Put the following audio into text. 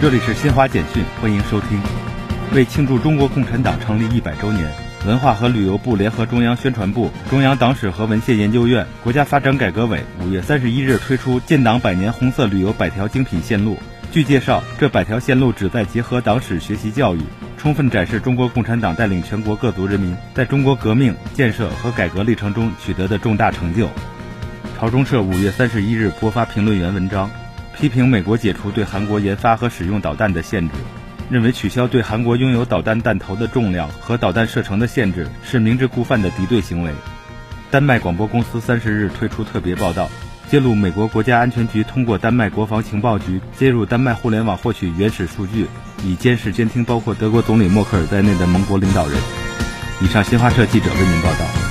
这里是新华简讯，欢迎收听。为庆祝中国共产党成立100周年，文化和旅游部联合中央宣传部、中央党史和文献研究院、国家发展改革委5月31日推出建党100年红色旅游100条精品线路。据介绍，这100条线路旨在结合党史学习教育，充分展示中国共产党带领全国各族人民在中国革命、建设和改革历程中取得的重大成就。朝中社5月31日播发评论员文章，批评美国解除对韩国研发和使用导弹的限制，认为取消对韩国拥有导弹弹头的重量和导弹射程的限制是明知故犯的敌对行为。丹麦广播公司30日推出特别报道，揭露美国国家安全局通过丹麦国防情报局接入丹麦互联网获取原始数据，以监视监听包括德国总理默克尔在内的盟国领导人。以上新华社记者为您报道。